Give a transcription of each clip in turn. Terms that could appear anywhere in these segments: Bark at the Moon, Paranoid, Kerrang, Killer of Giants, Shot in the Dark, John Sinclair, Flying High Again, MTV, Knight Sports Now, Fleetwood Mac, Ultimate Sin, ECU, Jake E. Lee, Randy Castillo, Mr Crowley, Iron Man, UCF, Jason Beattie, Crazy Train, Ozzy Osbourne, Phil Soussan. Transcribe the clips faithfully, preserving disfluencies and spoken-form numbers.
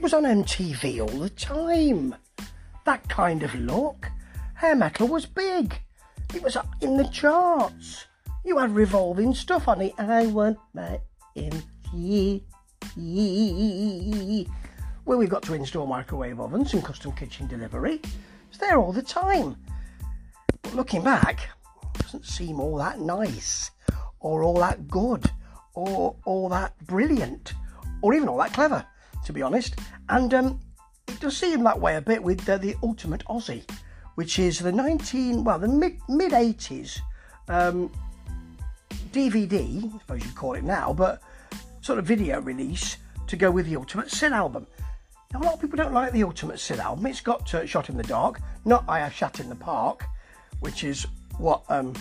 It was on M T V all the time. That kind of look. Hair metal was big. It was in the charts. You had revolving stuff on the Iron Man M T V. Where we got to install microwave ovens and custom kitchen delivery. It's there all the time. But looking back, it doesn't seem all that nice, or all that good, or all that brilliant, or even all that clever, to be honest. And um, it does seem that way a bit with uh, the Ultimate Ozzy, which is the nineteen, well, the mid mid eighties um, D V D, I suppose you'd call it now, but sort of video release to go with the Ultimate Sin album. Now, a lot of people don't like the Ultimate Sin album. It's got uh, Shot in the Dark, not I Have Shot in the Park, which is what um,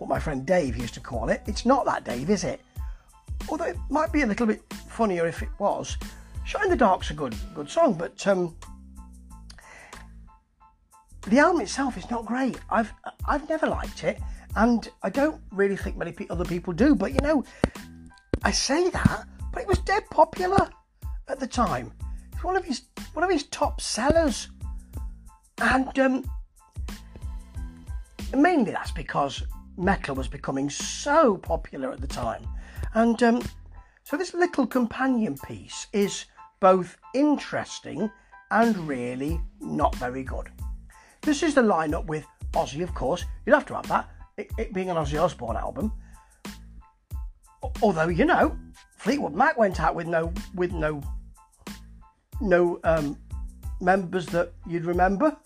what my friend Dave used to call it. It's not that, Dave, is it? Although it might be a little bit funnier if it was. Shot in the Dark's a good good song, but um, the album itself is not great. I've I've never liked it, and I don't really think many pe- other people do. But, you know, I say that, but it was dead popular at the time. It's one of his one of his top sellers, and um, mainly that's because metal was becoming so popular at the time. And um, so this little companion piece is both interesting and really not very good. This is the lineup with Ozzy, of course. You'd have to have that, it, it being an Ozzy Osbourne album. Although, you know, Fleetwood Mac went out with no with no no um, members that you'd remember.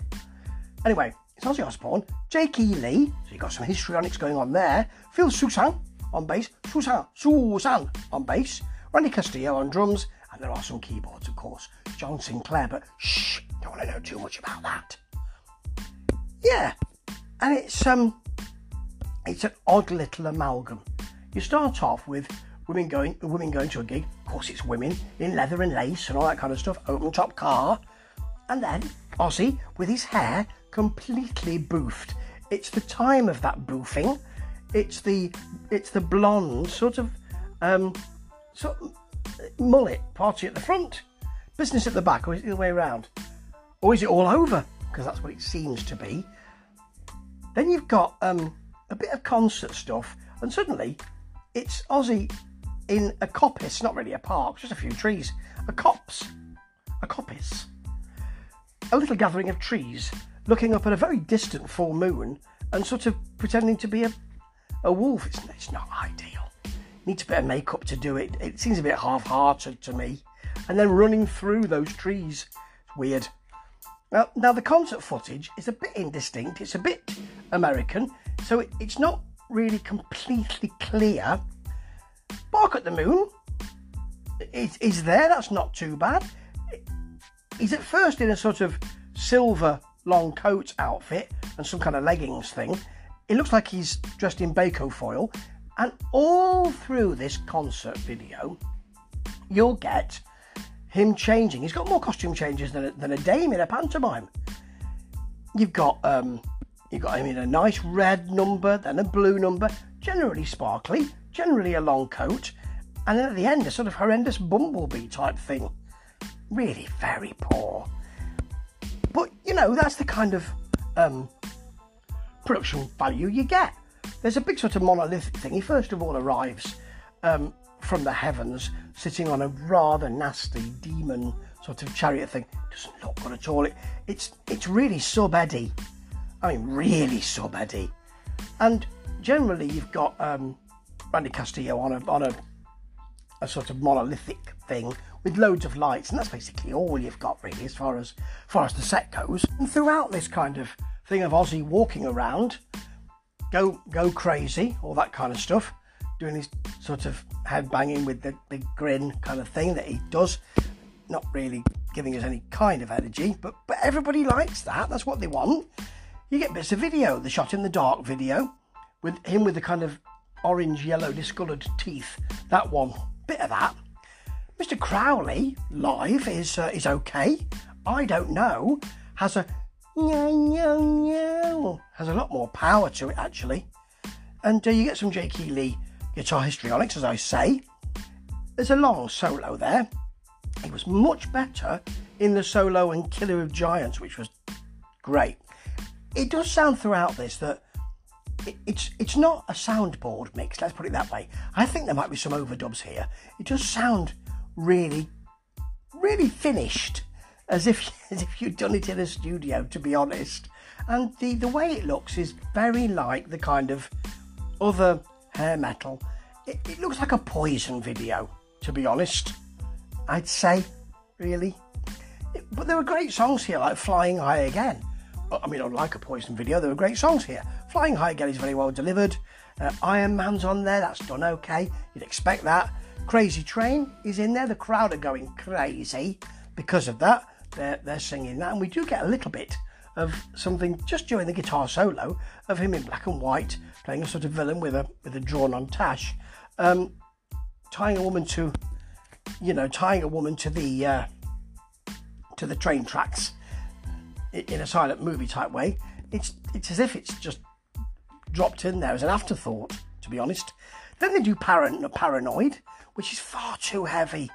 Anyway, it's Ozzy Osbourne, Jake E. Lee. So you've got some histrionics going on there. Phil Soussan on bass, Soussan, Soussan on bass, Randy Castillo on drums, and there are some keyboards, of course, John Sinclair, but shh, don't want to know too much about that. Yeah, and it's um, it's an odd little amalgam. You start off with women going, women going to a gig. Of course, it's women in leather and lace and all that kind of stuff, open top car, and then Ozzy with his hair completely boofed. It's the time of that boofing. It's the it's the blonde sort of um, sort of mullet, party at the front, business at the back, or is it the other way around? Or is it all over? Because that's what it seems to be. Then you've got um, a bit of concert stuff, and suddenly it's Ozzy in a coppice, not really a park, just a few trees, a copse, a coppice, a little gathering of trees, looking up at a very distant full moon and sort of pretending to be a A wolf. It's, it's not ideal. Needs a bit of makeup to do it. It seems a bit half-hearted to me. And then running through those trees. It's weird. Now, now, the concert footage is a bit indistinct. It's a bit American. So it, it's not really completely clear. Bark at the Moon is, is there. That's not too bad. He's at first in a sort of silver long coat outfit and some kind of leggings thing. It looks like he's dressed in bacon foil, and all through this concert video, you'll get him changing. He's got more costume changes than a, than a dame in a pantomime. You've got um, you've got him in a nice red number, then a blue number, generally sparkly, generally a long coat, and then at the end a sort of horrendous bumblebee type thing. Really very poor. But, you know, that's the kind of Um, production value you get. There's a big sort of monolithic thing. He first of all arrives um, from the heavens, sitting on a rather nasty demon sort of chariot thing. Doesn't look good at all. It, it's it's really sub-eddy. I mean, really sub-eddy. And generally, you've got um, Randy Castillo on a on a, a sort of monolithic thing with loads of lights, and that's basically all you've got really, as far as, as far as the set goes. And throughout this kind of thing of Ozzy walking around, go go crazy, all that kind of stuff, doing his sort of head banging with the big grin kind of thing that he does, not really giving us any kind of energy, but, but everybody likes that, that's what they want. You get bits of video, the Shot in the Dark video, with him with the kind of orange-yellow discoloured teeth, that one, bit of that. Mr Crowley, live, is uh, is okay, I don't know, has a Meow, meow, meow. Has a lot more power to it, actually. And uh, you get some Jake E. Lee guitar histrionics, as I say. There's a long solo there. It was much better in the solo and Killer of Giants, which was great. It does sound throughout this that It's it's not a soundboard mix, let's put it that way. I think there might be some overdubs here. It does sound really, really finished, as if as if you'd done it in a studio, to be honest. And the, the way it looks is very like the kind of other hair metal. It, it looks like a Poison video, to be honest, I'd say, really. It, but there were great songs here, like Flying High Again. I mean, unlike a Poison video, there were great songs here. Flying High Again is very well delivered. Uh, Iron Man's on there, that's done okay. You'd expect that. Crazy Train is in there. The crowd are going crazy because of that. They're, they're singing that. And we do get a little bit of something just during the guitar solo of him in black and white, playing a sort of villain with a with a drawn-on tash. Um, tying a woman to, you know, tying a woman to the, uh, to the train tracks. In a silent movie type way, it's it's as if it's just dropped in there as an afterthought, to be honest. Then they do Paran- Paranoid, which is far too heavy.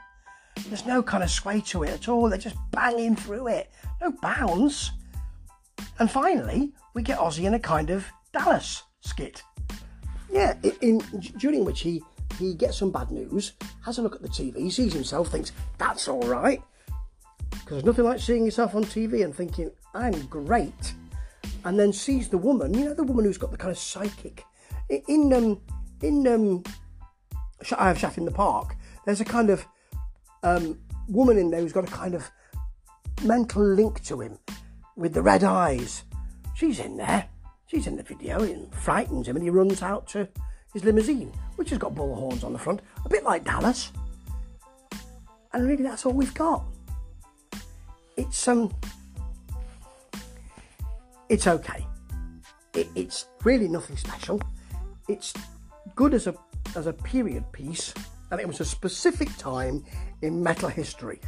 There's no kind of sway to it at all. They're just banging through it, no bounce. And finally, we get Ozzy in a kind of Dallas skit. Yeah, in, in during which he he gets some bad news, has a look at the T V, sees himself, thinks that's all right. Because there's nothing like seeing yourself on T V and thinking, I'm great. And then sees the woman, you know, the woman who's got the kind of psychic. In, um, in, um, I have Shot in the Dark, there's a kind of um, woman in there who's got a kind of mental link to him with the red eyes. She's in there. She's in the video and frightens him, and he runs out to his limousine, which has got bull horns on the front, a bit like Dallas. And really, that's all we've got. It's um, it's okay. It, it's really nothing special. It's good as a as a period piece, and it was a specific time in metal history.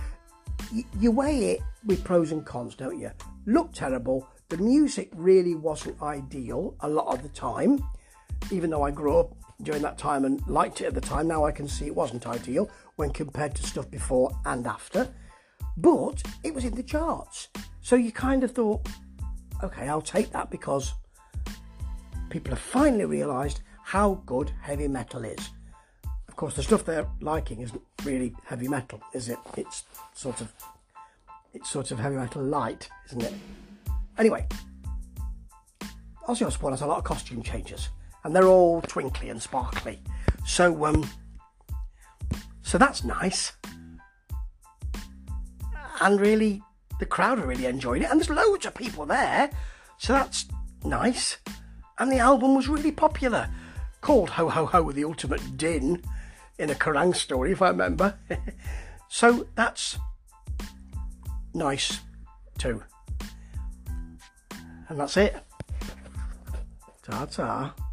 Y- you weigh it with pros and cons, don't you? Looked terrible. The music really wasn't ideal a lot of the time, even though I grew up during that time and liked it at the time. Now I can see it wasn't ideal when compared to stuff before and after. But it was in the charts. So you kind of thought, okay, I'll take that, because people have finally realised how good heavy metal is. Of course, the stuff they're liking isn't really heavy metal, is it? It's sort of it's sort of heavy metal light, isn't it? Anyway, Ozzy Osbourne has a lot of costume changes, and they're all twinkly and sparkly. So um, so that's nice. And really, the crowd are really enjoying it. And there's loads of people there. So that's nice. And the album was really popular. Called Ho Ho Ho, The Ultimate Din, in a Kerrang! Story, if I remember. So that's nice too. And that's it. Ta-ta.